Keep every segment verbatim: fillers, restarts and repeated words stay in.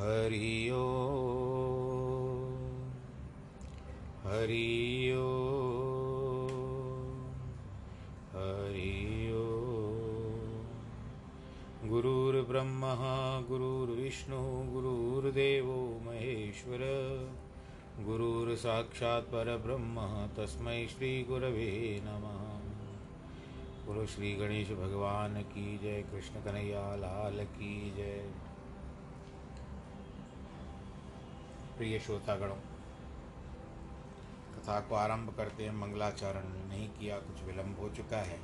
हरि ओम हरि ओम हरि ओम। गुरुर्ब्रह्मा गुरुर्विष्णु गुरुर्देवो महेश्वर गुरुर्साक्षात् परब्रह्म तस्मै श्री गुरवे नमः। बोलो श्री गणेश भगवान की जय, कृष्ण कन्हैया लाल की जय। प्रिय श्रोतागणों, कथा को आरंभ करते हैं। मंगलाचरण नहीं किया, कुछ विलंब हो चुका है,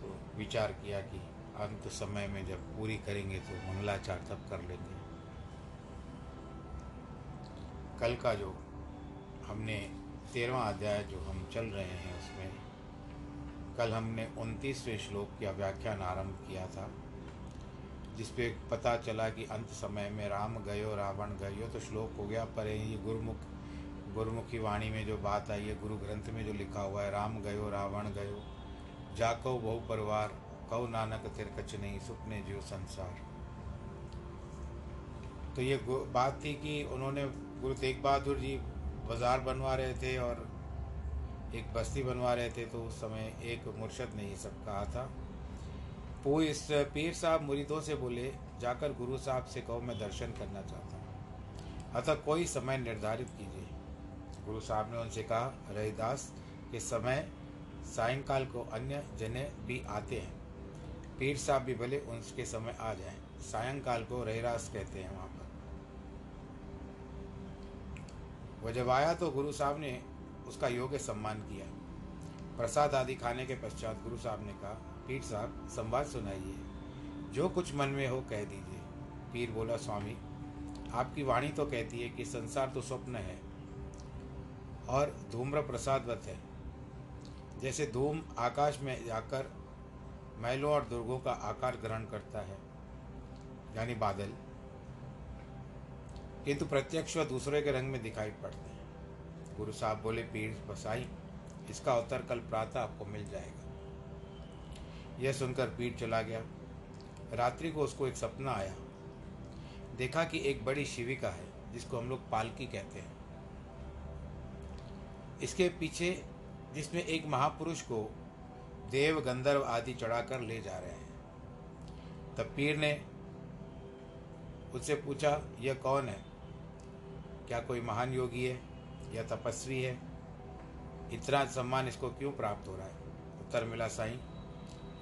तो विचार किया कि अंत समय में जब पूरी करेंगे तो मंगलाचार तब कर लेंगे। कल का जो हमने तेरहवां अध्याय जो हम चल रहे हैं, उसमें कल हमने उनतीसवें श्लोक का व्याख्यान आरंभ किया था, जिसपे पता चला कि अंत समय में राम गयो रावण गयो, तो श्लोक हो गया। पर ये गुरुमुख गुरुमुखी वाणी में जो बात आई है, गुरु ग्रंथ में जो लिखा हुआ है, राम गयो रावण गयो जाको बहु परिवार कौ नानक तिरकछ नहीं सुपने जियो संसार। तो ये बात थी कि उन्होंने गुरु तेग बहादुर जी बाजार बनवा रहे थे और एक बस्ती बनवा रहे थे, तो उस समय एक मुर्शद ने ये सब कहा था। वो इस पीर साहब मुरीदों से बोले, जाकर गुरु साहब से कहो मैं दर्शन करना चाहता हूँ, अतः कोई समय निर्धारित कीजिए। गुरु साहब ने उनसे कहा, रैदास के समय सायंकाल को अन्य जने भी आते हैं, पीर साहब भी भले उनके समय आ जाएं। सायंकाल को रैदास कहते हैं वहाँ पर। वह जब आया तो गुरु साहब ने उसका योग्य सम्मान किया। प्रसाद आदि खाने के पश्चात गुरु साहब ने कहा, पीर साहब संवाद सुनाइए, जो कुछ मन में हो कह दीजिए। पीर बोला, स्वामी आपकी वाणी तो कहती है कि संसार तो स्वप्न है और धूम्र प्रसादवत है, जैसे धूम आकाश में जाकर महलों और दुर्गों का आकार ग्रहण करता है, यानी बादल, किंतु प्रत्यक्ष व दूसरे के रंग में दिखाई पड़ते हैं। गुरु साहब बोले, पीर बसाई इसका उत्तर कल प्रातः आपको मिल जाएगा। यह सुनकर पीर चला गया। रात्रि को उसको एक सपना आया, देखा कि एक बड़ी शिविका है जिसको हम लोग पालकी कहते हैं, इसके पीछे जिसमें एक महापुरुष को देव गंधर्व आदि चढ़ाकर ले जा रहे हैं। तब पीर ने उससे पूछा, यह कौन है? क्या कोई महान योगी है या तपस्वी है? इतना सम्मान इसको क्यों प्राप्त हो रहा है? उत्तर मिला, साईं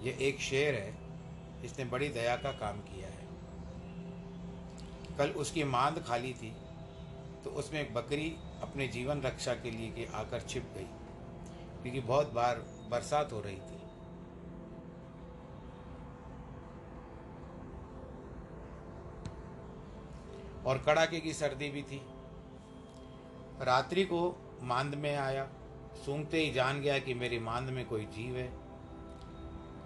यह एक शेर है, इसने बड़ी दया का काम किया है। कल उसकी मांद खाली थी तो उसमें एक बकरी अपने जीवन रक्षा के लिए के आकर छिप गई, क्योंकि बहुत बार बरसात हो रही थी। और कड़ाके की सर्दी भी थी। रात्रि को मांद में आया, सूंघते ही जान गया कि मेरी मांद में कोई जीव है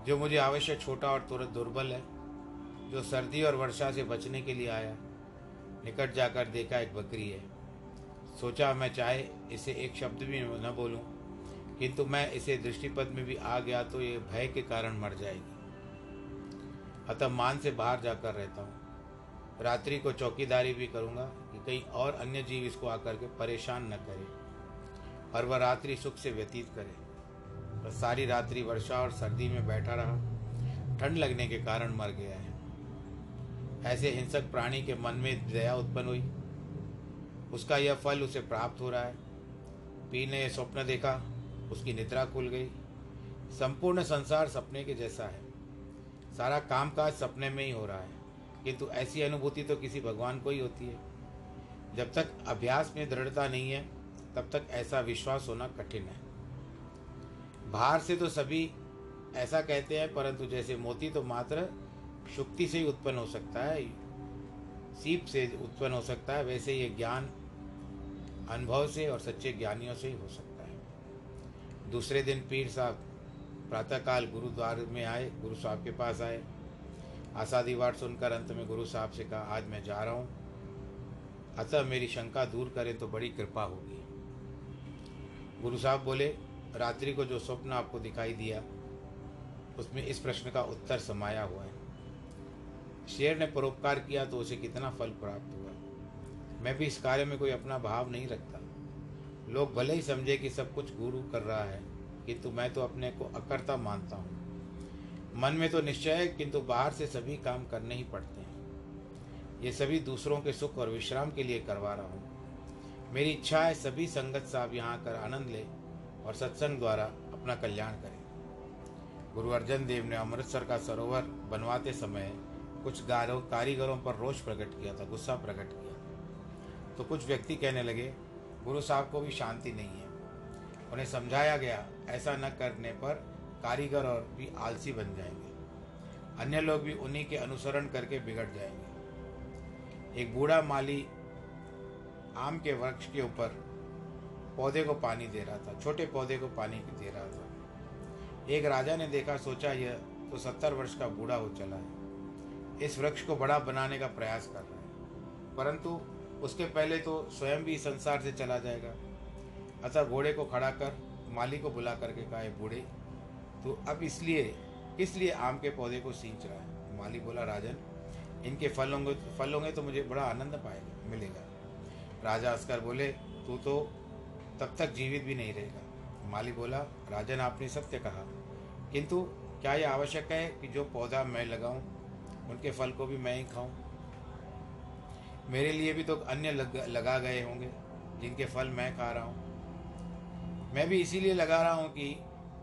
जो मुझे आवश्यक छोटा और तुरंत दुर्बल है, जो सर्दी और वर्षा से बचने के लिए आया। निकट जाकर देखा एक बकरी है। सोचा मैं चाहे इसे एक शब्द भी न बोलूं, किंतु मैं इसे दृष्टिपथ में भी आ गया तो ये भय के कारण मर जाएगी, अतः मान से बाहर जाकर रहता हूँ। रात्रि को चौकीदारी भी करूँगा कि कहीं और अन्य जीव इसको आकर के परेशान न करे और वह रात्रि सुख से व्यतीत करे। सारी रात्रि वर्षा और सर्दी में बैठा रहा, ठंड लगने के कारण मर गया है। ऐसे हिंसक प्राणी के मन में दया उत्पन्न हुई, उसका यह फल उसे प्राप्त हो रहा है। पीर ने यह स्वप्न देखा, उसकी निद्रा खुल गई। संपूर्ण संसार सपने के जैसा है, सारा कामकाज सपने में ही हो रहा है, किंतु ऐसी अनुभूति तो किसी भगवान को ही होती है। जब तक अभ्यास में दृढ़ता नहीं है तब तक ऐसा विश्वास होना कठिन है। बाहर से तो सभी ऐसा कहते हैं, परंतु जैसे मोती तो मात्र शुक्ति से ही उत्पन्न हो सकता है, सीप से उत्पन्न हो सकता है, वैसे ये ज्ञान अनुभव से और सच्चे ज्ञानियों से ही हो सकता है। दूसरे दिन पीर साहब प्रातःकाल गुरुद्वार में आए, गुरु साहब के पास आए। आशा दीवार सुनकर अंत में गुरु साहब से कहा, आज मैं जा रहा हूँ, अतः मेरी शंका दूर करें तो बड़ी कृपा होगी। गुरु साहब बोले, रात्रि को जो स्वप्न आपको दिखाई दिया उसमें इस प्रश्न का उत्तर समाया हुआ है, शेर ने परोपकार किया तो उसे कितना फल प्राप्त हुआ। मैं भी इस कार्य में कोई अपना भाव नहीं रखता। लोग भले ही समझे कि सब कुछ गुरु कर रहा है, किंतु मैं तो अपने को अकर्ता मानता हूँ। मन में तो निश्चय है, किंतु बाहर से सभी काम करने ही पड़ते हैं। ये सभी दूसरों के सुख और विश्राम के लिए करवा रहा हूँ। मेरी इच्छा है सभी संगत साहब यहाँ आकर आनंद ले और सत्संग द्वारा अपना कल्याण करें। गुरु अर्जन देव ने अमृतसर का सरोवर बनवाते समय कुछ कारीगरों पर रोष प्रकट किया था, गुस्सा प्रकट किया था। तो कुछ व्यक्ति कहने लगे गुरु साहब को भी शांति नहीं है। उन्हें समझाया गया ऐसा न करने पर कारीगर और भी आलसी बन जाएंगे, अन्य लोग भी उन्हीं के अनुसरण करके बिगड़ जाएंगे। एक बूढ़ा माली आम के वृक्ष के ऊपर पौधे को पानी दे रहा था, छोटे पौधे को पानी दे रहा था। एक राजा ने देखा, सोचा यह तो सत्तर वर्ष का बूढ़ा हो चला है, इस वृक्ष को बड़ा बनाने का प्रयास कर रहा है, परंतु उसके पहले तो स्वयं भी संसार से चला जाएगा। अतः घोड़े को खड़ा कर माली को बुला करके कहा, बूढ़े तो अब इसलिए किस लिए आम के पौधे को सींच रहा है। माली बोला, राजन इनके फल होंगे फल होंगे तो मुझे बड़ा आनंद पाएगा मिलेगा। राजा हंसकर बोले, तू तो तब तक जीवित भी नहीं रहेगा। माली बोला, राजन आपने सत्य कहा, किंतु क्या यह आवश्यक है कि जो पौधा मैं लगाऊं उनके फल को भी मैं ही खाऊं। मेरे लिए भी तो अन्य लग, लगा गए होंगे जिनके फल मैं खा रहा हूँ। मैं भी इसीलिए लगा रहा हूँ कि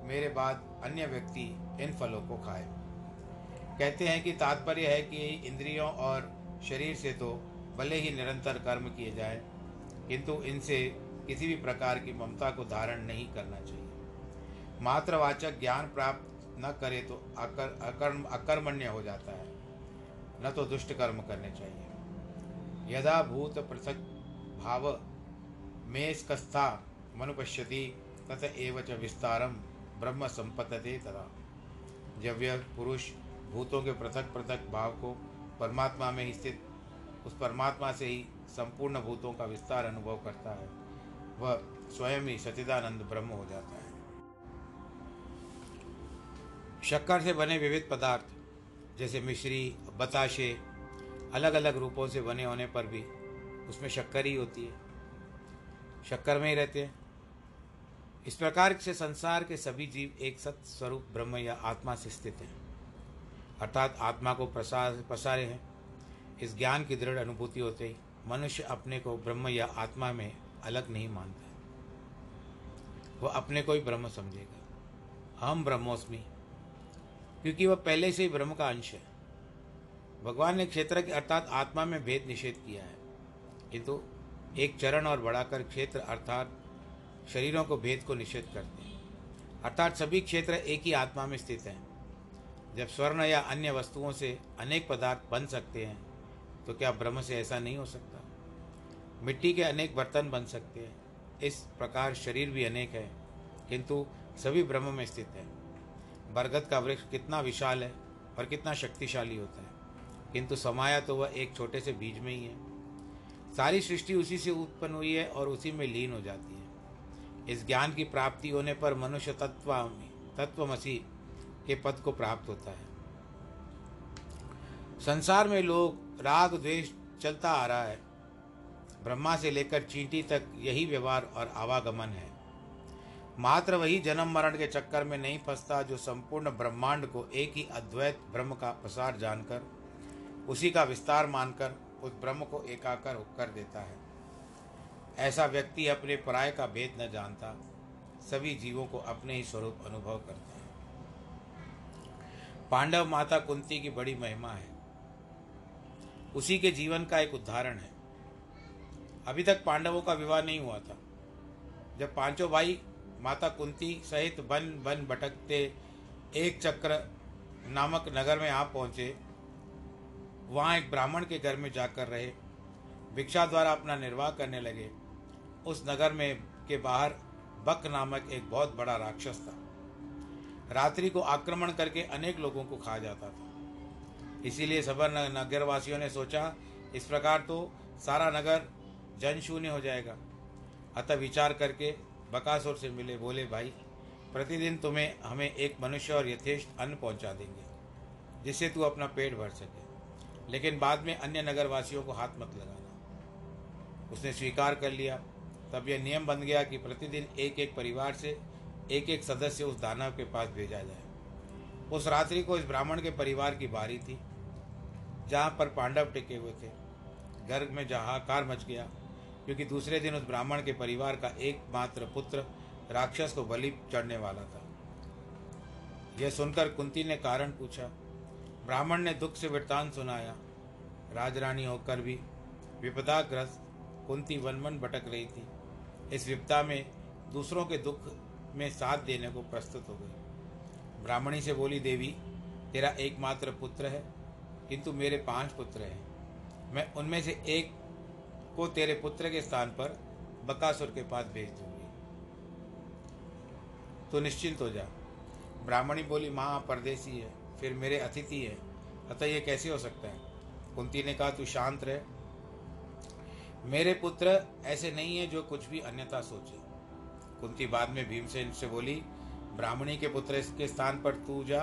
मेरे बाद अन्य व्यक्ति इन फलों को खाए। कहते हैं कि तात्पर्य है कि इंद्रियों और शरीर से तो भले ही निरंतर कर्म किए जाए, किंतु इनसे किसी भी प्रकार की ममता को धारण नहीं करना चाहिए। मात्रवाचक ज्ञान प्राप्त न करे तो अकर, अकर्म अकर्मण्य हो जाता है, न तो दुष्ट कर्म करने चाहिए। यदा भूत पृथक भाव मेस्कस्था मनुपश्यति तत एव च विस्तारम ब्रह्म संपतते तदा। जब यह पुरुष भूतों के पृथक पृथक भाव को परमात्मा में स्थित उस परमात्मा से ही संपूर्ण भूतों का विस्तार अनुभव करता है, वह स्वयं ही सच्चिदानंद ब्रह्म हो जाता है। शक्कर से बने विविध पदार्थ जैसे मिश्री बताशे अलग अलग रूपों से बने होने पर भी उसमें शक्कर ही होती है, शक्कर में ही रहते हैं। इस प्रकार से संसार के सभी जीव एक सत्य स्वरूप ब्रह्म या आत्मा से स्थित हैं, अर्थात आत्मा को प्रसार पसारे हैं। इस ज्ञान की दृढ़ अनुभूति होते ही मनुष्य अपने को ब्रह्म या आत्मा में अलग नहीं मानता है, वह अपने को ही ब्रह्म समझेगा। अहम ब्रह्मोस्मि, क्योंकि वह पहले से ही ब्रह्म का अंश है। भगवान ने क्षेत्र के अर्थात आत्मा में भेद निषेध किया है, किंतु एक चरण और बढ़ाकर क्षेत्र अर्थात शरीरों को भेद को निषेध करते हैं, अर्थात सभी क्षेत्र एक ही आत्मा में स्थित हैं। जब स्वर्ण या अन्य वस्तुओं से अनेक पदार्थ बन सकते हैं तो क्या ब्रह्म से ऐसा नहीं हो सकता। मिट्टी के अनेक बर्तन बन सकते हैं, इस प्रकार शरीर भी अनेक है, किंतु सभी ब्रह्म में स्थित है। बरगद का वृक्ष कितना विशाल है और कितना शक्तिशाली होता है, किंतु समाया तो वह एक छोटे से बीज में ही है। सारी सृष्टि उसी से उत्पन्न हुई है और उसी में लीन हो जाती है। इस ज्ञान की प्राप्ति होने पर मनुष्य तत्व तत्वमसि के पद को प्राप्त होता है। संसार में लोग राग द्वेष चलता आ रहा है, ब्रह्मा से लेकर चींटी तक यही व्यवहार और आवागमन है। मात्र वही जन्म मरण के चक्कर में नहीं फंसता जो संपूर्ण ब्रह्मांड को एक ही अद्वैत ब्रह्म का प्रसार जानकर उसी का विस्तार मानकर उस ब्रह्म को एकाकार कर देता है। ऐसा व्यक्ति अपने पराय का भेद न जानता, सभी जीवों को अपने ही स्वरूप अनुभव करता है। पांडव माता कुंती की बड़ी महिमा है, उसी के जीवन का एक उदाहरण है। अभी तक पांडवों का विवाह नहीं हुआ था। जब पांचों भाई माता कुंती सहित बन बन भटकते एक चक्र नामक नगर में आ पहुँचे, वहाँ एक ब्राह्मण के घर में जाकर रहे, भिक्षा द्वारा अपना निर्वाह करने लगे। उस नगर में के बाहर बक नामक एक बहुत बड़ा राक्षस था, रात्रि को आक्रमण करके अनेक लोगों को खा जाता था। इसीलिए सबर नगरवासियों ने सोचा इस प्रकार तो सारा नगर जनशून्य हो जाएगा। अतः विचार करके बकासुर से मिले, बोले भाई प्रतिदिन तुम्हें हमें एक मनुष्य और यथेष्ट अन्न पहुँचा देंगे जिससे तू अपना पेट भर सके, लेकिन बाद में अन्य नगरवासियों को हाथ मत लगाना। उसने स्वीकार कर लिया। तब यह नियम बन गया कि प्रतिदिन एक एक परिवार से एक एक सदस्य उस दानव के पास भेजा जाए। उस रात्रि को इस ब्राह्मण के परिवार की बारी थी, जहाँ पर पांडव टिके हुए थे। घर में हाहाकार मच गया, क्योंकि दूसरे दिन उस ब्राह्मण के परिवार का एकमात्र पुत्र राक्षस को बलि चढ़ने वाला था। यह सुनकर कुंती ने कारण पूछा। ब्राह्मण ने दुख से वृत्तांत सुनाया। राजरानी होकर भी विपदाग्रस्त कुंती वनवन भटक रही थी। इस विपदा में दूसरों के दुख में साथ देने को प्रस्तुत हो गई। ब्राह्मणी से बोली, देवी, तेरा एकमात्र पुत्र है, किंतु मेरे पांच पुत्र हैं। मैं उनमें से एक को तेरे पुत्र के स्थान पर बकासुर के पास भेज दूंगी, तो निश्चिंत हो जा। ब्राह्मणी बोली, माँ परदेसी है, फिर मेरे अतिथि है, अतः यह कैसे हो सकता है। कुंती ने कहा, तू शांत रहे, मेरे पुत्र ऐसे नहीं है जो कुछ भी अन्यथा सोचे। कुंती बाद में भीमसेन से बोली, ब्राह्मणी के पुत्र के स्थान पर तू जा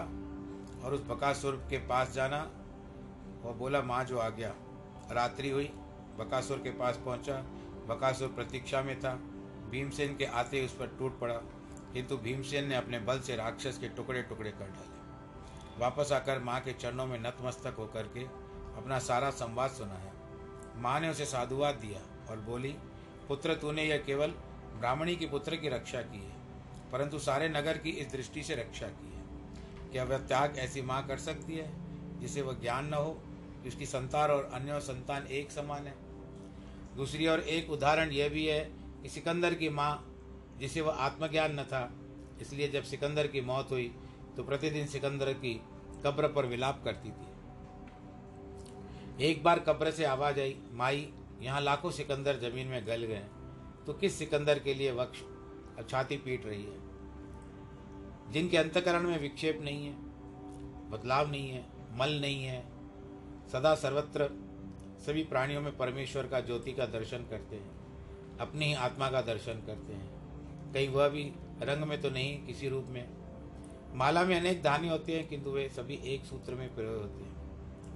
और उस बकासुर के पास जाना। वह बोला, माँ जो आ गया। रात्रि हुई, बकासुर के पास पहुँचा। बकासुर प्रतीक्षा में था। भीमसेन के आते उस पर टूट पड़ा, किंतु भीमसेन ने अपने बल से राक्षस के टुकड़े टुकड़े कर डाले। वापस आकर माँ के चरणों में नतमस्तक होकर के अपना सारा संवाद सुनाया। माँ ने उसे साधुवाद दिया और बोली, पुत्र, तूने यह केवल ब्राह्मणी के पुत्र की रक्षा की है, परंतु सारे नगर की इस दृष्टि से रक्षा की है। क्या वह त्याग ऐसी माँ कर सकती है जिसे वह ज्ञान न हो कि उसकी संतान और अन्य संतान एक समान है। दूसरी ओर एक उदाहरण यह भी है कि सिकंदर की माँ, जिसे वह आत्मज्ञान न था, इसलिए जब सिकंदर की मौत हुई तो प्रतिदिन सिकंदर की कब्र पर विलाप करती थी। एक बार कब्र से आवाज आई, माई, यहाँ लाखों सिकंदर जमीन में गल गए, तो किस सिकंदर के लिए वक्ष अब छाती पीट रही है, जिनके अंतकरण में विक्षेप नहीं है, बदलाव नहीं है, मल नहीं है, सदा सर्वत्र सभी प्राणियों में परमेश्वर का ज्योति का दर्शन करते हैं, अपनी ही आत्मा का दर्शन करते हैं। कहीं वह भी रंग में तो नहीं, किसी रूप में। माला में अनेक दाने होते हैं, किंतु वे सभी एक सूत्र में पिरोए होते हैं।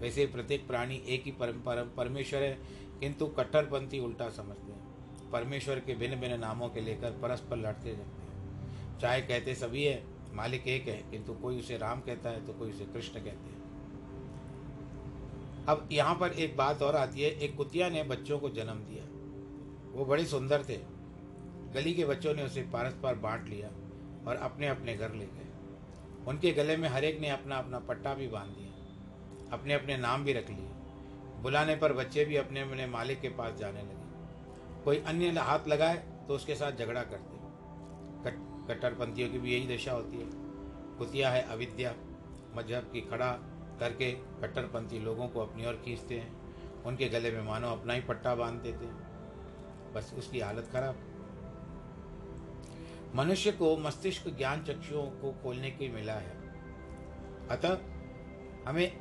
वैसे प्रत्येक प्राणी एक ही परम, परम परमेश्वर है, किंतु कट्टरपंथी उल्टा समझते हैं। परमेश्वर के भिन्न भिन्न नामों के लेकर परस्पर लड़ते रहते हैं। चाहे कहते सभी है, मालिक एक है, किंतु कोई उसे राम कहता है तो कोई उसे कृष्ण कहते हैं। अब यहाँ पर एक बात और आती है। एक कुतिया ने बच्चों को जन्म दिया। वो बड़े सुंदर थे। गली के बच्चों ने उसे परस्पर बांट लिया और अपने अपने घर ले गए। उनके गले में हर एक ने अपना अपना पट्टा भी बांध दिया, अपने अपने नाम भी रख लिए। बुलाने पर बच्चे भी अपने अपने मालिक के पास जाने लगे। कोई अन्य हाथ लगाए तो उसके साथ झगड़ा करते। कट्टरपंथियों की भी यही दशा होती है। कुतिया है अविद्या, मजहब की खड़ा करके कट्टरपंथी लोगों को अपनी ओर खींचते हैं। उनके गले में मानो अपना ही पट्टा बांध देते हैं। बस उसकी हालत खराब। मनुष्य को मस्तिष्क ज्ञान चक्षुओं को खोलने की मिला है, अतः हमें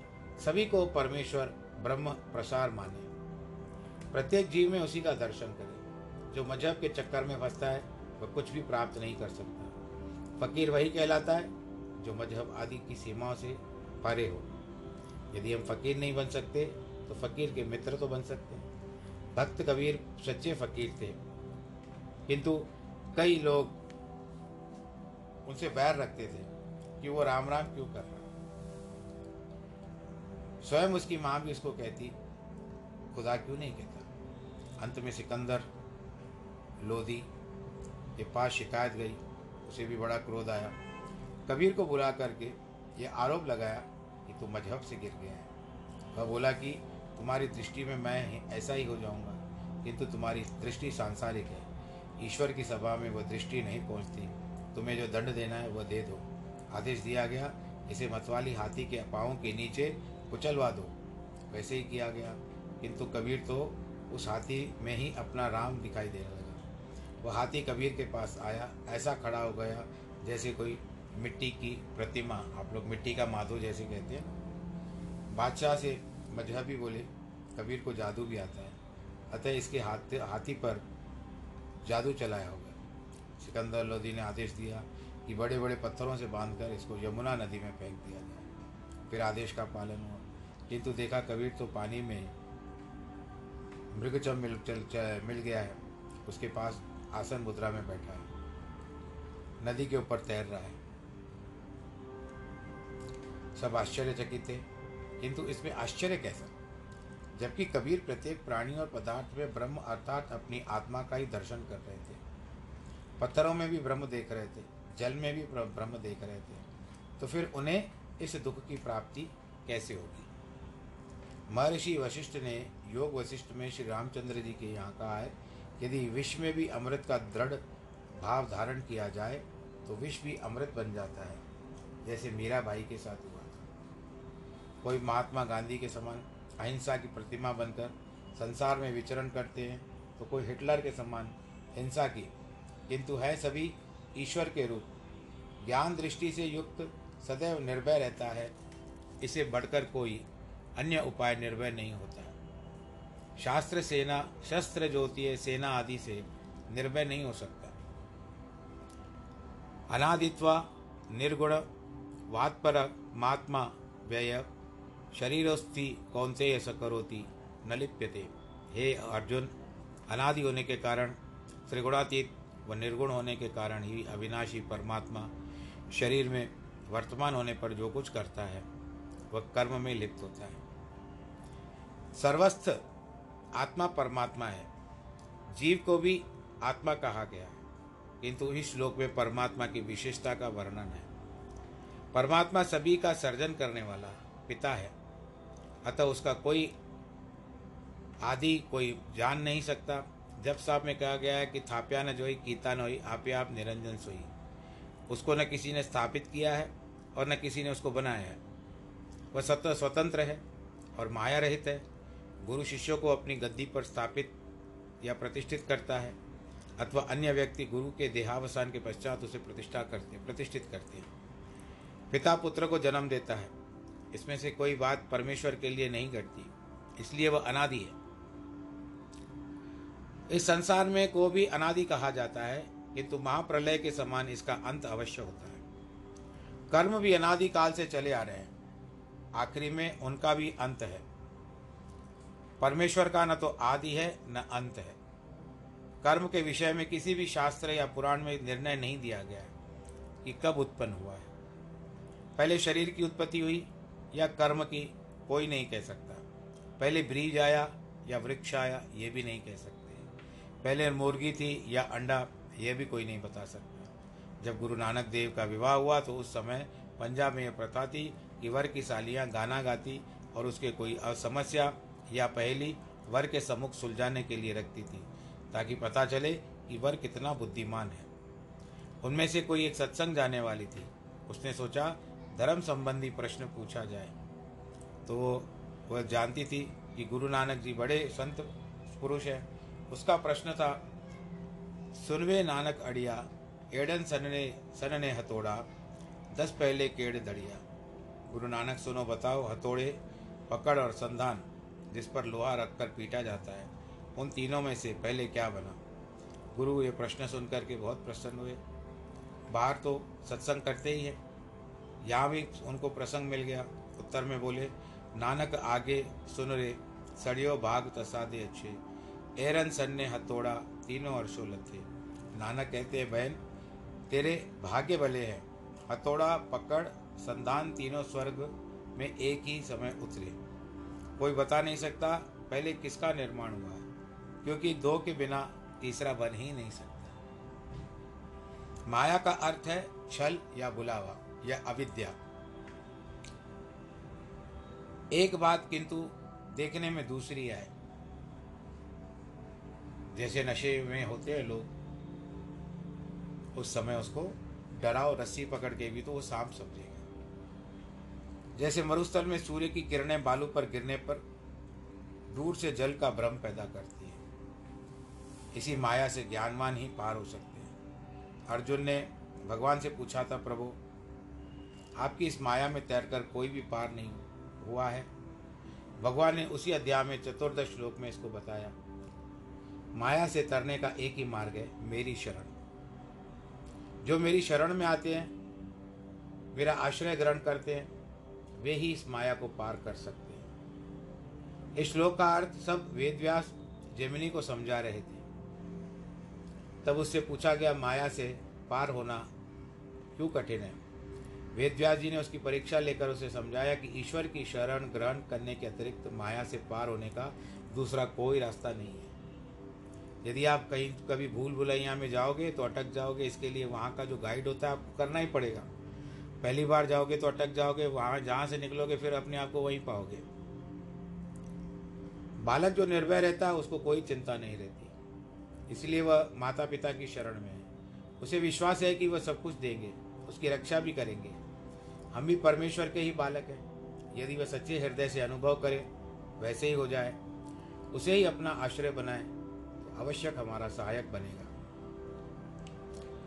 सभी को परमेश्वर ब्रह्म प्रसार माने, प्रत्येक जीव में उसी का दर्शन करें। जो मजहब के चक्कर में फंसता है वह कुछ भी प्राप्त नहीं कर सकता। फकीर वही कहलाता है जो मजहब आदि की सीमाओं से परे हो। यदि हम फकीर नहीं बन सकते तो फकीर के मित्र तो बन सकते हैं। भक्त कबीर सच्चे फकीर थे, किंतु कई लोग उनसे बैर रखते थे कि वो राम राम क्यों कर रहा। स्वयं उसकी माँ भी उसको कहती, खुदा क्यों नहीं कहता। अंत में सिकंदर लोदी के पास शिकायत गई। उसे भी बड़ा क्रोध आया। कबीर को बुला करके यह आरोप लगाया कि तू मजहब से गिर गया है। वह बोला कि तुम्हारी दृष्टि में मैं ऐसा ही हो जाऊंगा, किंतु तुम्हारी दृष्टि सांसारिक है। ईश्वर की सभा में वह दृष्टि नहीं पहुंचती। तुम्हें जो दंड देना है वह दे दो। आदेश दिया गया, इसे मतवाली हाथी के पांव के नीचे कुचलवा दो। वैसे ही किया गया, किंतु कबीर तो उस हाथी में ही अपना राम दिखाई देने लगा। वह हाथी कबीर के पास आया, ऐसा खड़ा हो गया जैसे कोई मिट्टी की प्रतिमा। आप लोग मिट्टी का माधो जैसे कहते हैं। बादशाह से मजहबी बोले, कबीर को जादू भी आता है, अतः इसके हाथ हाथी पर जादू चलाया होगा। सिकंदर लोदी ने आदेश दिया कि बड़े बड़े पत्थरों से बांधकर इसको यमुना नदी में फेंक दिया जाए। फिर आदेश का पालन हुआ। किंतु देखा कबीर तो पानी में मृगचम मिल चल मिल गया है, उसके पास आसन मुद्रा में बैठा है, नदी के ऊपर तैर रहा है। सब आश्चर्यचकित थे, किंतु इसमें आश्चर्य कैसा, जबकि कबीर प्रत्येक प्राणी और पदार्थ में ब्रह्म अर्थात अपनी आत्मा का ही दर्शन कर रहे थे। पत्थरों में भी ब्रह्म देख रहे थे, जल में भी ब्रह्म देख रहे थे, तो फिर उन्हें इस दुख की प्राप्ति कैसे होगी। महर्षि वशिष्ठ ने योग वशिष्ठ में श्री रामचंद्र जी के यहाँ कहा है, यदि विष में भी अमृत का दृढ़ भाव धारण किया जाए तो विष भी अमृत बन जाता है, जैसे मीराबाई के साथ हुआ था। कोई महात्मा गांधी के समान अहिंसा की प्रतिमा बनकर संसार में विचरण करते हैं, तो कोई हिटलर के समान हिंसा की, किंतु है सभी ईश्वर के रूप। ज्ञान दृष्टि से युक्त सदैव निर्भय रहता है, इसे बढ़कर कोई अन्य उपाय निर्भय नहीं होता है। शास्त्र सेना शस्त्र ज्योति सेना आदि से निर्भय नहीं हो सकता। अनादित्वा निर्गुण वात्पर महात्मा व्यय शरीरोस्थि कौनतेय सकरोति न लिप्यते। हे अर्जुन, अनादि होने के कारण, त्रिगुणातीत व निर्गुण होने के कारण ही अविनाशी परमात्मा शरीर में वर्तमान होने पर जो कुछ करता है वह कर्म में लिप्त होता है। सर्वस्थ आत्मा परमात्मा है, जीव को भी आत्मा कहा गया है, किंतु इस श्लोक में परमात्मा की विशेषता का वर्णन है। परमात्मा सभी का सर्जन करने वाला पिता है, अतः उसका कोई आदि कोई जान नहीं सकता। जब साहब में कहा गया है कि थाप्या न जोई कीता न होई आपे आप निरंजन सोई, उसको न किसी ने स्थापित किया है और न किसी ने उसको बनाया है। वह स्वतः स्वतंत्र है और माया रहित है। गुरु शिष्यों को अपनी गद्दी पर स्थापित या प्रतिष्ठित करता है, अथवा अन्य व्यक्ति गुरु के देहावसान के पश्चात उसे प्रतिष्ठा करते प्रतिष्ठित करते हैं। पिता पुत्र को जन्म देता है, इसमें से कोई बात परमेश्वर के लिए नहीं घटती, इसलिए वह अनादि है। इस संसार में को भी अनादि कहा जाता है, किंतु महाप्रलय के समान इसका अंत अवश्य होता है। कर्म भी अनादि काल से चले आ रहे हैं, आखिरी में उनका भी अंत है। परमेश्वर का न तो आदि है न अंत है। कर्म के विषय में किसी भी शास्त्र या पुराण में निर्णय नहीं दिया गया है कि कब उत्पन्न हुआ है, पहले शरीर की उत्पत्ति हुई या कर्म की, कोई नहीं कह सकता। पहले ब्रीज आया या वृक्ष आया, ये भी नहीं कह सकते। पहले मुर्गी थी या अंडा, यह भी कोई नहीं बता सकता। जब गुरु नानक देव का विवाह हुआ तो उस समय पंजाब में यह प्रथा थी कि वर की सालियाँ गाना गाती और उसके कोई समस्या या पहेली वर के सम्मुख सुलझाने के लिए रखती थी, ताकि पता चले कि वर कितना बुद्धिमान है। उनमें से कोई एक सत्संग जाने वाली थी, उसने सोचा धर्म संबंधी प्रश्न पूछा जाए, तो वह जानती थी कि गुरु नानक जी बड़े संत पुरुष हैं। उसका प्रश्न था, सुनवे नानक अड़िया एडन सनने सनने हथोड़ा दस पहले केड़ दड़िया। गुरु नानक सुनो बताओ, हथौड़े पकड़ और संधान जिस पर लोहा रखकर पीटा जाता है, उन तीनों में से पहले क्या बना। गुरु ये प्रश्न सुनकर के बहुत प्रसन्न हुए। बाहर तो सत्संग करते ही हैं, यहाँ भी उनको प्रसंग मिल गया। उत्तर में बोले, नानक आगे सुन रे सड़ियो भाग तसादे अच्छे एरन सन्ने हथौड़ा तीनों और शोलत थे। नानक कहते हैं, बहन तेरे भाग्य भले हैं, हथौड़ा पकड़ संधान तीनों स्वर्ग में एक ही समय उतरे। कोई बता नहीं सकता पहले किसका निर्माण हुआ, क्योंकि दो के बिना तीसरा बन ही नहीं सकता। माया का अर्थ है छल या बुलावा या अविद्या। एक बात किंतु देखने में दूसरी है। जैसे नशे में होते हैं लोग, उस समय उसको डराओ रस्सी पकड़ के भी तो वो सांप समझेगा। जैसे मरुस्थल में सूर्य की किरणें बालू पर गिरने पर दूर से जल का भ्रम पैदा करती है, इसी माया से ज्ञानवान ही पार हो सकते हैं। अर्जुन ने भगवान से पूछा था, प्रभु आपकी इस माया में तैरकर कोई भी पार नहीं हुआ है। भगवान ने उसी अध्याय में चतुर्दश श्लोक में इसको बताया। माया से तरने का एक ही मार्ग है, मेरी शरण। जो मेरी शरण में आते हैं, मेरा आश्रय ग्रहण करते हैं, वे ही इस माया को पार कर सकते हैं। इस श्लोक का अर्थ सब वेदव्यास जैमिनी को समझा रहे थे। तब उससे पूछा गया, माया से पार होना क्यों कठिन है? वेदव्यास जी ने उसकी परीक्षा लेकर उसे समझाया कि ईश्वर की शरण ग्रहण करने के अतिरिक्त माया से पार होने का दूसरा कोई रास्ता नहीं है। यदि आप कहीं कभी भूल भुलैया में जाओगे तो अटक जाओगे। इसके लिए वहाँ का जो गाइड होता है आपको करना ही पड़ेगा। पहली बार जाओगे तो अटक जाओगे, वहाँ जहाँ से निकलोगे फिर अपने आप को वहीं पाओगे। बालक जो निर्भय रहता है उसको कोई चिंता नहीं रहती, इसलिए वह माता पिता की शरण में है। उसे विश्वास है कि वह सब कुछ देंगे, उसकी रक्षा भी करेंगे। हम भी परमेश्वर के ही बालक हैं। यदि वह सच्चे हृदय से अनुभव करे, वैसे ही हो जाए, उसे ही अपना आश्रय बनाए, तो आवश्यक हमारा सहायक बनेगा।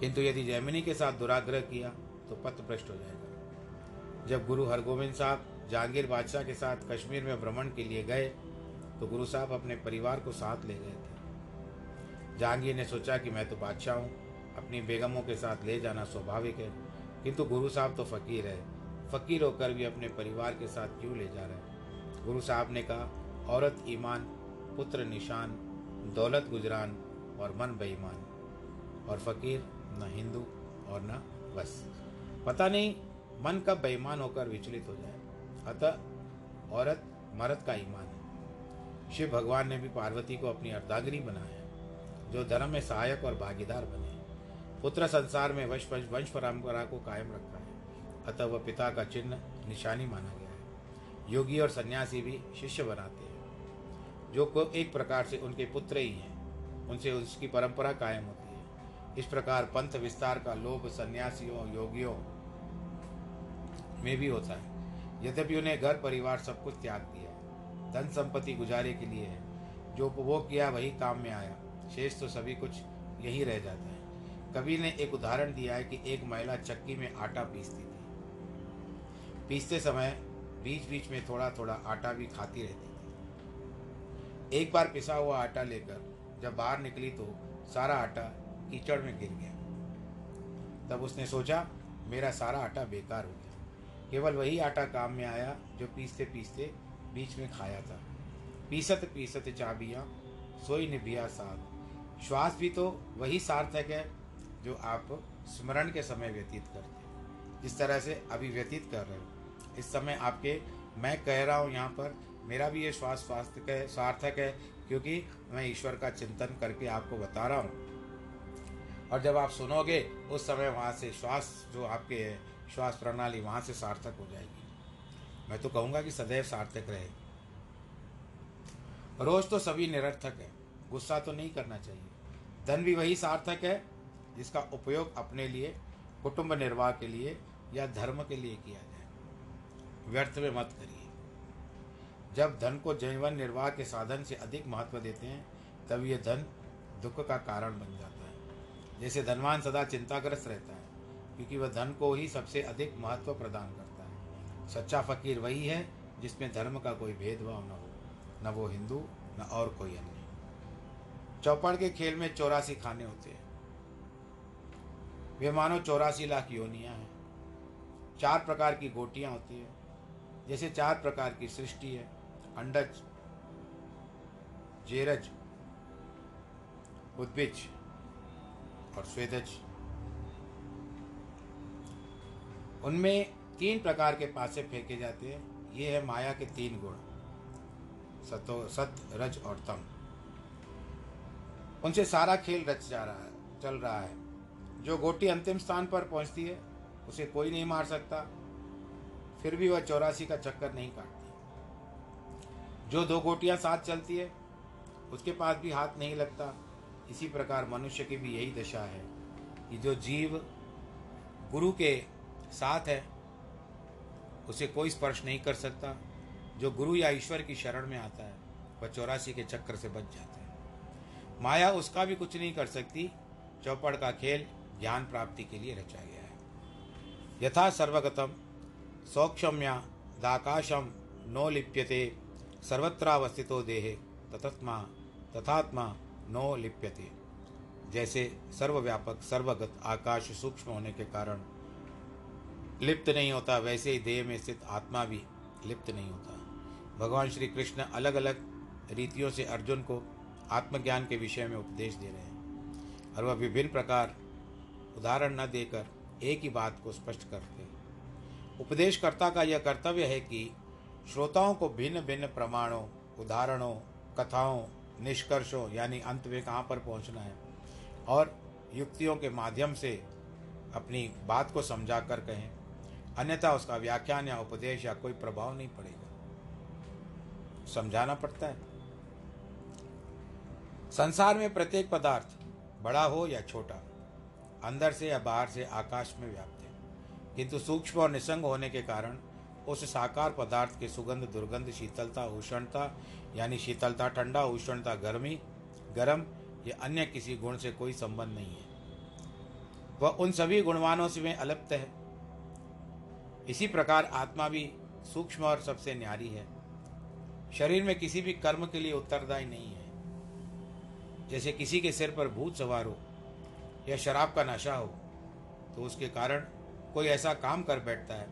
किंतु यदि जैमिनी के साथ दुराग्रह किया तो पथ भ्रष्ट हो जाएगा। जब गुरु हरगोविंद साहब जहांगीर बादशाह के साथ कश्मीर में भ्रमण के लिए गए तो गुरु साहब अपने परिवार को साथ ले गए थे। जहांगीर ने सोचा कि मैं तो बादशाह हूँ, अपनी बेगमों के साथ ले जाना स्वाभाविक है, किंतु गुरु साहब तो फ़कीर है, फ़कीर होकर भी अपने परिवार के साथ क्यों ले जा रहे हैं? गुरु साहब ने कहा, औरत ईमान, पुत्र निशान, दौलत गुजरान और मन बेईमान, और फ़कीर न हिंदू और न बस, पता नहीं मन का बेईमान होकर विचलित हो जाए। अतः औरत मर्द का ईमान है। शिव भगवान ने भी पार्वती को अपनी अर्धांगिनी बनाया, जो धर्म में सहायक और भागीदार बने। पुत्र संसार में वंश वंश परंपरा को कायम रखा है, अतः वह पिता का चिन्ह निशानी माना गया है। योगी और सन्यासी भी शिष्य बनाते हैं, जो को एक प्रकार से उनके पुत्र ही हैं, उनसे उसकी परंपरा कायम होती है। इस प्रकार पंथ विस्तार का लोभ सन्यासियों योगियों में भी होता है। यद्यपि उन्हें घर परिवार सब कुछ त्याग दिया, धन संपत्ति गुजारे के लिए है, जो उपभोग किया वही काम में आया, शेष तो सभी कुछ यही रह जाता है। कवि ने एक उदाहरण दिया है कि एक महिला चक्की में आटा पीसती थी। पीसते समय बीच बीच में थोड़ा थोड़ा आटा भी खाती रहती थी। एक बार पिसा हुआ आटा लेकर जब बाहर निकली तो सारा आटा कीचड़ में गिर गया। तब उसने सोचा, मेरा सारा आटा बेकार हो गया, केवल वही आटा काम में आया जो पीसते पीसते बीच में खाया था। पीसत पीसत चाबियाँ सोई निभिया साथ। श्वास भी तो वही सार्थक है जो आप स्मरण के समय व्यतीत करते हैं, जिस तरह से अभी व्यतीत कर रहे हो। इस समय आपके मैं कह रहा हूँ, यहाँ पर मेरा भी ये श्वास स्वास्थ्य है, सार्थक है, क्योंकि मैं ईश्वर का चिंतन करके आपको बता रहा हूँ। और जब आप सुनोगे उस समय वहाँ से श्वास जो आपके श्वास प्रणाली वहाँ से सार्थक हो जाएगी। मैं तो कहूँगा कि सदैव सार्थक रहे। रोज तो सभी निरर्थक है, गुस्सा तो नहीं करना चाहिए। धन भी वही सार्थक है जिसका उपयोग अपने लिए, कुटुंब निर्वाह के लिए या धर्म के लिए किया जाए। व्यर्थ में मत करिए। जब धन को जीवन निर्वाह के साधन से अधिक महत्व देते हैं, तब यह धन दुख का कारण बन जाता है। जैसे धनवान सदा चिंताग्रस्त रहता है, क्योंकि वह धन को ही सबसे अधिक महत्व प्रदान करता है। सच्चा फकीर वही है जिसमें धर्म का कोई भेदभाव न हो, न वो हिंदू न और कोई अन्य। चौपड़ के खेल में चौरासी खाने होते हैं, वे मानो चौरासी लाख योनियां हैं। चार प्रकार की गोटियां होती है, जैसे चार प्रकार की सृष्टि है, अंडज, जेरज, उद्भिज और स्वेदज। उनमें तीन प्रकार के पासे फेंके जाते हैं। ये है माया के तीन गुण, सतो सत रज और तम। उनसे सारा खेल रच जा रहा है, चल रहा है। जो गोटी अंतिम स्थान पर पहुंचती है उसे कोई नहीं मार सकता, फिर भी वह चौरासी का चक्कर नहीं काटती। जो दो गोटियां साथ चलती है उसके पास भी हाथ नहीं लगता। इसी प्रकार मनुष्य की भी यही दशा है कि जो जीव गुरु के साथ है उसे कोई स्पर्श नहीं कर सकता। जो गुरु या ईश्वर की शरण में आता है वह चौरासी के चक्कर से बच जाता है। माया उसका भी कुछ नहीं कर सकती। चौपड़ का खेल ज्ञान प्राप्ति के लिए रचा गया है। यथा सर्वगतम सौक्षम्या दाकाशम नो लिप्यते सर्वत्रावस्थितो देहे ततत्मा तथात्मा नो लिप्यते। जैसे सर्वव्यापक सर्वगत आकाश सूक्ष्म होने के कारण लिप्त नहीं होता, वैसे ही देह में स्थित आत्मा भी लिप्त नहीं होता। भगवान श्री कृष्ण अलग अलग रीतियों से अर्जुन को आत्मज्ञान के विषय में उपदेश दे रहे हैं और वह विभिन्न प्रकार उदाहरण न देकर एक ही बात को स्पष्ट करते हैं। उपदेशकर्ता का यह कर्तव्य है कि श्रोताओं को भिन्न भिन्न प्रमाणों, उदाहरणों, कथाओं, निष्कर्षों यानी अंत में कहाँ पर पहुँचना है और युक्तियों के माध्यम से अपनी बात को समझा कर कहें, अन्यथा उसका व्याख्यान या उपदेश या कोई प्रभाव नहीं पड़ेगा। समझाना पड़ता है। संसार में प्रत्येक पदार्थ बड़ा हो या छोटा, अंदर से या बाहर से आकाश में व्याप्त है, किंतु सूक्ष्म और निसंग होने के कारण उस साकार पदार्थ के सुगंध, दुर्गंध, शीतलता, उष्णता यानी शीतलता ठंडा, उष्णता गर्मी गर्म या अन्य किसी गुण से कोई संबंध नहीं है। वह उन सभी गुणवानों से में अलिप्त है। इसी प्रकार आत्मा भी सूक्ष्म और सबसे न्यारी है। शरीर में किसी भी कर्म के लिए उत्तरदायी नहीं है। जैसे किसी के सिर पर भूत सवार हो या शराब का नशा हो तो उसके कारण कोई ऐसा काम कर बैठता है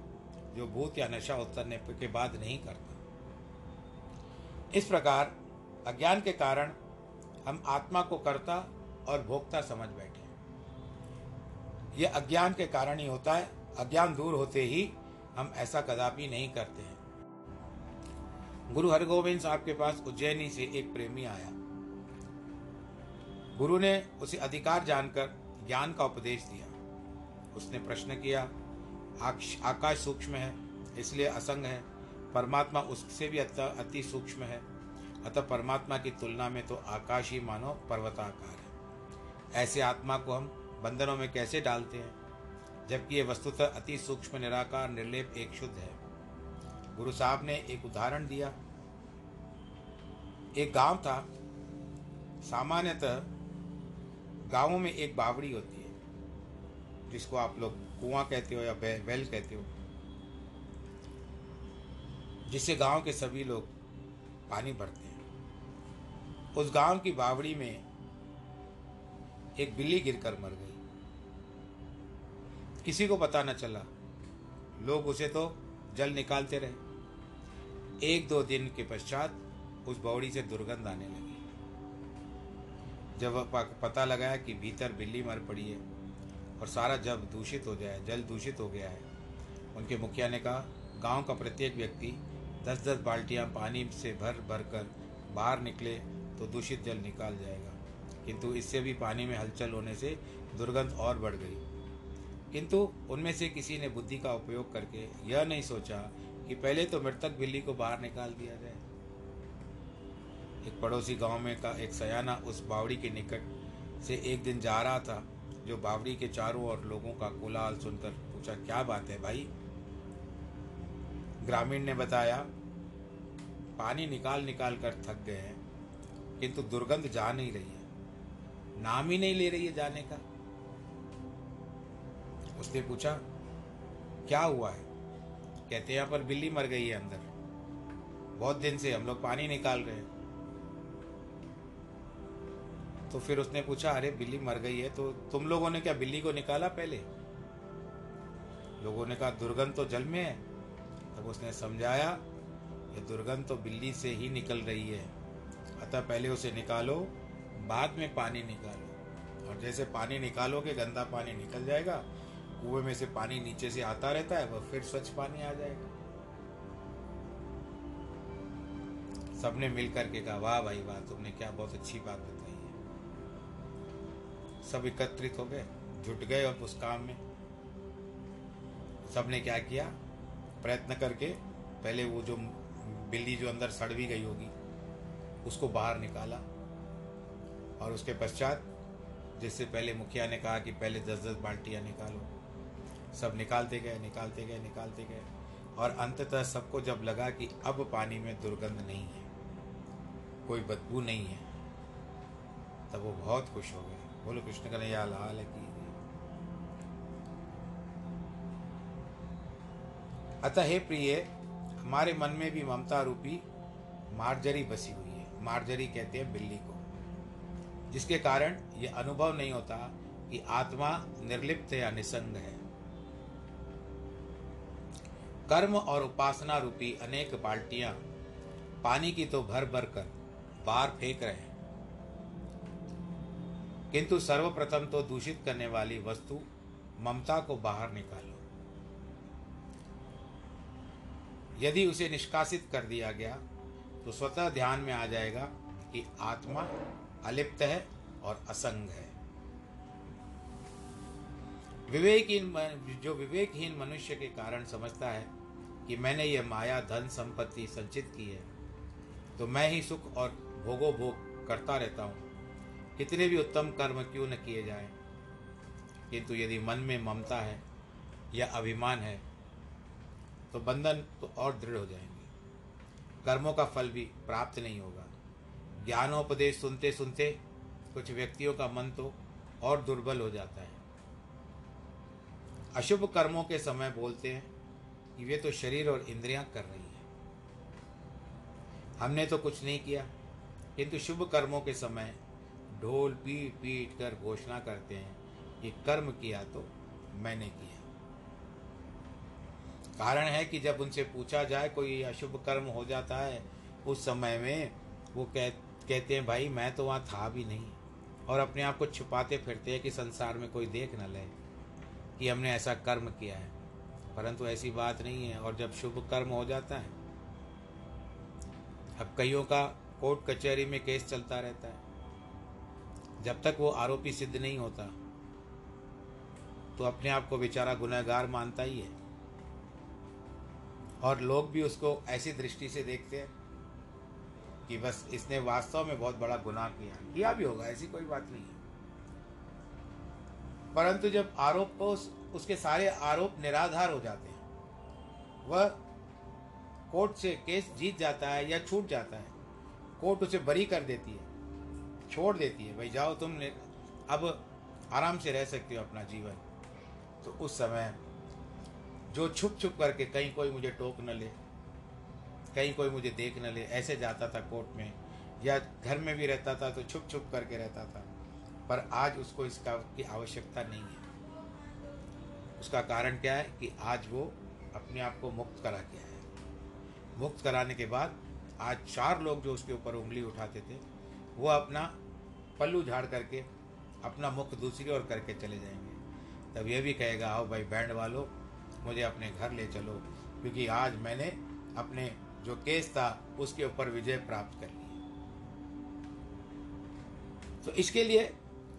जो भूत या नशा उतरने के बाद नहीं करता। इस प्रकार अज्ञान के कारण हम आत्मा को कर्ता और भोक्ता समझ बैठे। यह अज्ञान के कारण ही होता है। अज्ञान दूर होते ही हम ऐसा कदापि नहीं करते हैं। गुरु हरगोविंद साहब के पास उज्जैनी से एक प्रेमी आया। गुरु ने उसे अधिकार जानकर ज्ञान का उपदेश दिया। उसने प्रश्न किया, आकाश सूक्ष्म है इसलिए असंग है, परमात्मा उससे भी अति सूक्ष्म है, अतः परमात्मा की तुलना में तो आकाश ही मानो पर्वताकार है। ऐसे आत्मा को हम बंधनों में कैसे डालते हैं, जबकि ये वस्तुतः अति सूक्ष्म, निराकार, निर्लेप, एक शुद्ध है। गुरु साहब ने एक उदाहरण दिया। एक गांव था। सामान्यतः गांवों में एक बावड़ी होती है जिसको आप लोग कुआं कहते हो या बैल कहते हो, जिससे गांव के सभी लोग पानी भरते हैं। उस गांव की बावड़ी में एक बिल्ली गिरकर मर गई। किसी को पता न चला। लोग उसे तो जल निकालते रहे। एक दो दिन के पश्चात उस बावड़ी से दुर्गंध आने लगी। जब पता लगाया कि भीतर बिल्ली मर पड़ी है और सारा जब दूषित हो जाए जल दूषित हो गया है, उनके मुखिया ने कहा गांव का प्रत्येक व्यक्ति दस दस बाल्टियां पानी से भर भर कर बाहर निकले तो दूषित जल निकाल जाएगा, किंतु इससे भी पानी में हलचल होने से दुर्गंध और बढ़ गई। किंतु उनमें से किसी ने बुद्धि का उपयोग करके यह नहीं सोचा कि पहले तो मृतक बिल्ली को बाहर निकाल दिया जाए। एक पड़ोसी गांव में का एक सयाना उस बावड़ी के निकट से एक दिन जा रहा था, जो बावड़ी के चारों ओर लोगों का कोलाहल सुनकर पूछा, क्या बात है भाई? ग्रामीण ने बताया, पानी निकाल निकाल कर थक गए हैं, किंतु दुर्गंध जा नहीं रही है, नाम ही नहीं ले रही है जाने का। उसने पूछा, क्या हुआ है? कहते हैं यहाँ पर बिल्ली मर गई है अंदर, बहुत दिन से हम लोग पानी निकाल रहे हैं। तो फिर उसने पूछा, अरे बिल्ली मर गई है तो तुम लोगों ने क्या बिल्ली को निकाला पहले? लोगों ने कहा दुर्गंध तो जल में है। तब उसने समझाया, ये दुर्गंध तो बिल्ली से ही निकल रही है, अतः पहले उसे निकालो, बाद में पानी निकालो, और जैसे पानी निकालोगे गंदा पानी निकल जाएगा, कुएं में से पानी नीचे से आता रहता है, वह फिर स्वच्छ पानी आ जाएगा। सबने मिलकर के कहा, वाह भाई वाह, तुमने क्या बहुत अच्छी बात बताई है। सब एकत्रित हो गए, जुट गए और उस काम में सबने क्या किया, प्रयत्न करके पहले वो जो बिल्ली जो अंदर सड़ भी गई होगी उसको बाहर निकाला, और उसके पश्चात जिससे पहले मुखिया ने कहा कि पहले दस दस बाल्टियाँ निकालो, सब निकालते गए निकालते गए निकालते गए और अंततः सबको जब लगा कि अब पानी में दुर्गंध नहीं है, कोई बदबू नहीं है, तब वो बहुत खुश हो गए। बोलो कृष्ण कन्हैया लाल की। अतः हे प्रिय, हमारे मन में भी ममता रूपी मार्जरी बसी हुई है। मार्जरी कहते हैं बिल्ली को, जिसके कारण ये अनुभव नहीं होता कि आत्मा निर्लिप्त या निसंग है। कर्म और उपासना रूपी अनेक बाल्टियां पानी की तो भर भर कर बाहर फेंक रहे हैं, किंतु सर्वप्रथम तो दूषित करने वाली वस्तु ममता को बाहर निकालो। यदि उसे निष्कासित कर दिया गया तो स्वतः ध्यान में आ जाएगा कि आत्मा अलिप्त है और असंग है। विवेकहीन जो विवेकहीन मनुष्य के कारण समझता है कि मैंने यह माया धन संपत्ति संचित की है तो मैं ही सुख और भोगो भोग करता रहता हूँ, कितने भी उत्तम कर्म क्यों न किए जाएं, किंतु यदि मन में ममता है या अभिमान है तो बंधन तो और दृढ़ हो जाएंगे, कर्मों का फल भी प्राप्त नहीं होगा। ज्ञानोपदेश सुनते सुनते कुछ व्यक्तियों का मन तो और दुर्बल हो जाता है। अशुभ कर्मों के समय बोलते हैं कि वे तो शरीर और इंद्रियां कर रही हैं, हमने तो कुछ नहीं किया, किंतु शुभ कर्मों के समय ढोल पीट पीट कर घोषणा करते हैं कि कर्म किया तो मैंने किया। कारण है कि जब उनसे पूछा जाए कोई अशुभ कर्म हो जाता है उस समय में वो कह कहते हैं भाई मैं तो वहाँ था भी नहीं, और अपने आप को छुपाते फिरते हैं कि संसार में कोई देख न ले कि हमने ऐसा कर्म किया है, परंतु ऐसी बात नहीं है। और जब शुभ कर्म हो जाता है, अब कईयों का कोर्ट कचहरी में केस चलता रहता है, जब तक वो आरोपी सिद्ध नहीं होता तो अपने आप को बेचारा गुनहगार मानता ही है, और लोग भी उसको ऐसी दृष्टि से देखते हैं कि बस इसने वास्तव में बहुत बड़ा गुनाह किया किया भी होगा, ऐसी कोई बात नहीं है। परंतु जब आरोप को उसके सारे आरोप निराधार हो जाते हैं, वह कोर्ट से केस जीत जाता है या छूट जाता है, कोर्ट उसे बरी कर देती है, छोड़ देती है, भाई जाओ तुम अब आराम से रह सकते हो अपना जीवन। तो उस समय जो छुप छुप करके कहीं कोई मुझे टोक न ले, कहीं कोई मुझे देख न ले, ऐसे जाता था कोर्ट में या घर में भी रहता था तो छुप छुप करके रहता था, पर आज उसको इसका की आवश्यकता नहीं है। उसका कारण क्या है कि आज वो अपने आप को मुक्त करा गया है। मुक्त कराने के बाद आज चार लोग जो उसके ऊपर उंगली उठाते थे वो अपना पल्लू झाड़ करके अपना मुख दूसरी ओर करके चले जाएंगे। तब ये भी कहेगा आओ भाई बैंड वालो मुझे अपने घर ले चलो, क्योंकि आज मैंने अपने जो केस था उसके ऊपर विजय प्राप्त कर ली। तो इसके लिए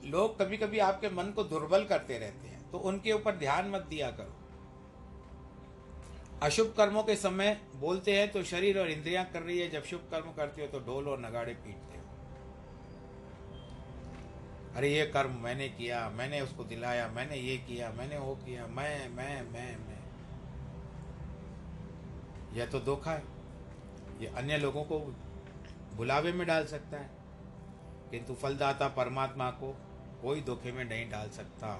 लोग कभी कभी आपके मन को दुर्बल करते रहते हैं, तो उनके ऊपर ध्यान मत दिया करो। अशुभ कर्मों के समय बोलते हैं तो शरीर और इंद्रियां कर रही है, जब शुभ कर्म करते हो तो ढोल और नगाड़े पीटते हो, अरे ये कर्म मैंने किया, मैंने उसको दिलाया, मैंने ये किया, मैंने वो किया, मैं मैं मैं मैं यह तो धोखा है, ये अन्य लोगों को बुलावे में डाल सकता है, किंतु फलदाता परमात्मा को कोई धोखे में नहीं डाल सकता,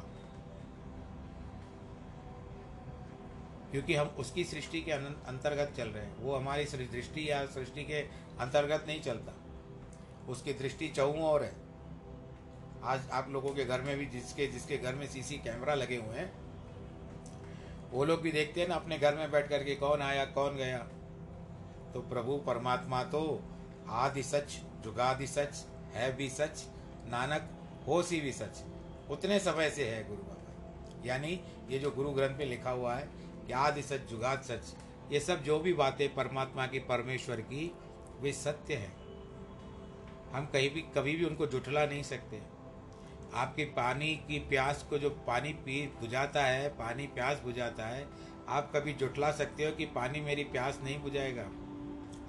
क्योंकि हम उसकी सृष्टि के अंतर्गत चल रहे हैं, वो हमारी दृष्टि या सृष्टि के अंतर्गत नहीं चलता, उसकी दृष्टि चहुओं और है। आज आप लोगों के घर में भी जिसके जिसके घर में सीसी कैमरा लगे हुए हैं वो लोग भी देखते हैं ना अपने घर में बैठ करके कौन आया कौन गया। तो प्रभु परमात्मा तो आदि सच जुगादि सच है भी सच, नानक होश ही भी सच, उतने समय से है गुरु बाबा। यानी ये जो गुरु ग्रंथ पे लिखा हुआ है कि आदि सच जुगाद सच, ये सब जो भी बातें परमात्मा की परमेश्वर की वे सत्य हैं, हम कहीं भी कभी भी उनको झुठला नहीं सकते। आपके पानी की प्यास को जो पानी पी बुझाता है, पानी प्यास बुझाता है, आप कभी झुठला सकते हो कि पानी मेरी प्यास नहीं बुझाएगा,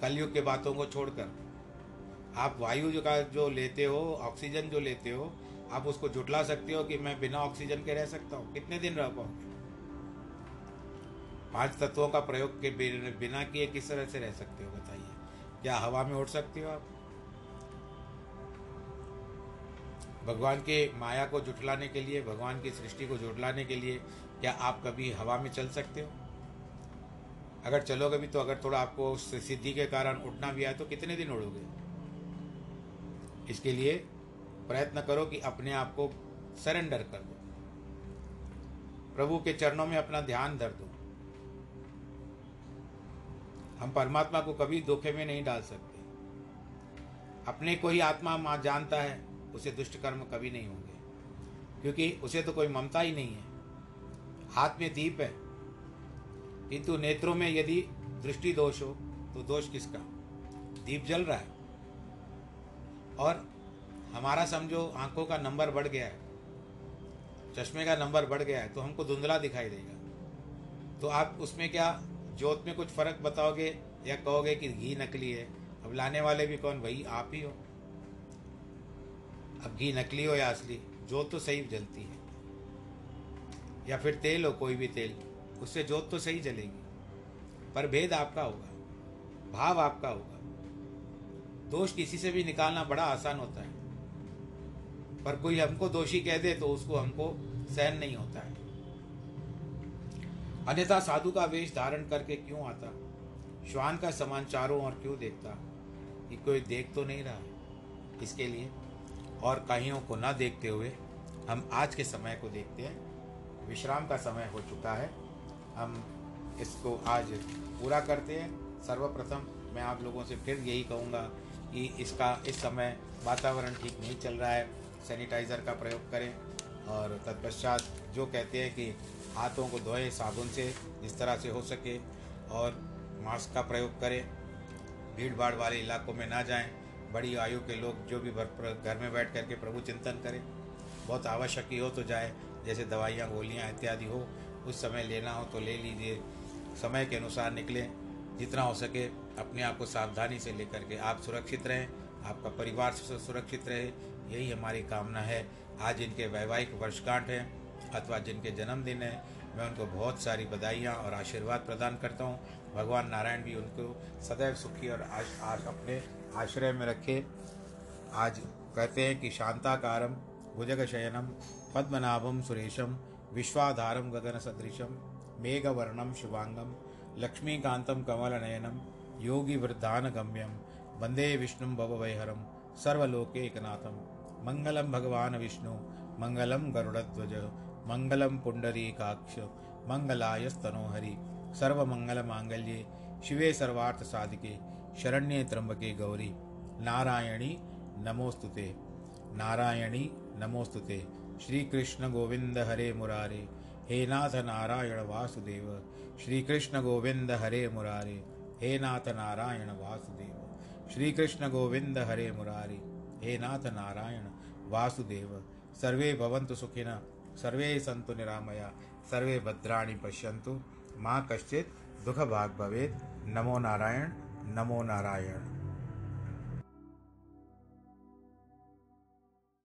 कलयुग के बातों को छोड़कर। आप वायु जो का जो लेते हो, ऑक्सीजन जो लेते हो, आप उसको झुठला सकते हो कि मैं बिना ऑक्सीजन के रह सकता हूँ, कितने दिन रह पाऊँगा? पांच तत्वों का प्रयोग के बिना किए किस तरह से रह सकते हो बताइए? क्या हवा में उड़ सकते हो आप? भगवान के माया को झुठलाने के लिए, भगवान की सृष्टि को झुठलाने के लिए क्या आप कभी हवा में चल सकते हो? अगर चलोगे भी तो अगर थोड़ा आपको सिद्धि के कारण उठना भी आए तो कितने दिन उड़ोगे? इसके लिए प्रयत्न करो कि अपने आप को सरेंडर कर दो, प्रभु के चरणों में अपना ध्यान धर दो। हम परमात्मा को कभी धोखे में नहीं डाल सकते। अपने को ही आत्मा मां जानता है, उसे दुष्ट कर्म कभी नहीं होंगे, क्योंकि उसे तो कोई ममता ही नहीं है। हाथ में दीप है किंतु नेत्रों में यदि दृष्टि दोष हो तो दोष किसका? दीप जल रहा है। और हमारा समझो आंखों का नंबर बढ़ गया है, चश्मे का नंबर बढ़ गया है, तो हमको धुंधला दिखाई देगा। तो आप उसमें क्या जोत में कुछ फर्क बताओगे या कहोगे कि घी नकली है? अब लाने वाले भी कौन? वही आप ही हो। अब घी नकली हो या असली, जोत तो सही जलती है। या फिर तेल हो, कोई भी तेल, उससे जोत तो सही जलेगी, पर भेद आपका होगा, भाव आपका होगा। दोष किसी से भी निकालना बड़ा आसान होता है, पर कोई हमको दोषी कह दे तो उसको हमको सहन नहीं होता है। अन्यथा साधु का वेश धारण करके क्यों आता? श्वान का समान चारों ओर क्यों देखता कि कोई देख तो नहीं रहा है? इसके लिए और कहियों को ना देखते हुए हम आज के समय को देखते हैं। विश्राम का समय हो चुका है, हम इसको आज पूरा करते हैं। सर्वप्रथम मैं आप लोगों से फिर यही कहूँगा कि इसका इस समय वातावरण ठीक नहीं चल रहा है, सैनिटाइज़र का प्रयोग करें। और तत्पश्चात जो कहते हैं कि हाथों को धोएं साबुन से जिस तरह से हो सके, और मास्क का प्रयोग करें, भीड़ भाड़ वाले इलाकों में ना जाएं। बड़ी आयु के लोग जो भी घर में बैठ करके प्रभु चिंतन करें, बहुत आवश्यक ही हो तो जाए, जैसे दवाइयाँ, गोलियाँ इत्यादि हो, उस समय लेना हो तो ले लीजिए। समय के अनुसार निकलें, जितना हो सके अपने आप को सावधानी से लेकर के आप सुरक्षित रहें, आपका परिवार सुरक्षित रहे, यही हमारी कामना है। आज इनके वैवाहिक वर्षगांठ हैं अथवा जिनके जन्मदिन है, मैं उनको बहुत सारी बधाइयाँ और आशीर्वाद प्रदान करता हूँ। भगवान नारायण भी उनको सदैव सुखी और आश, आश अपने आश्रय में रखे। आज कहते हैं कि शांताकारम भुजगशयनम पद्मनाभम सुरेशम विश्वाधारम गगन सदृशम मेघवर्णम शुभांगम लक्ष्मीकांतम कमलनयनम योगी वृद्धानगम्यम वंदे विष्णुं भवभयहरं सर्वलोके एकनाथम मंगलम भगवान विष्णु मंगलम गरुड़ध्वज मंगलम पुंडरीकाक्ष मंगलायस्तनोहरि सर्वमंगलमांगल्ये शिवे सर्वार्थ साधिके शरण्ये त्र्यंबके गौरी नारायणी नमोस्तुते नारायणी नमोस्तुते। श्री कृष्ण गोविंद हरे मुरारे हे नाथ नारायण वासुदेव। श्री कृष्ण गोविंद हरे मुरारे हे नाथ नारायण वासुदेव। श्री कृष्ण गोविंद हरे मुरारे हे नाथ नारायण वासुदेव। सर्वे भवन्तु सुखिनः सर्वे सन्तु निरामया सर्वे भद्राणि पश्यन्तु मा कश्चित् दुःखभाग् भवेत्। नमो नारायण नमो नारायण।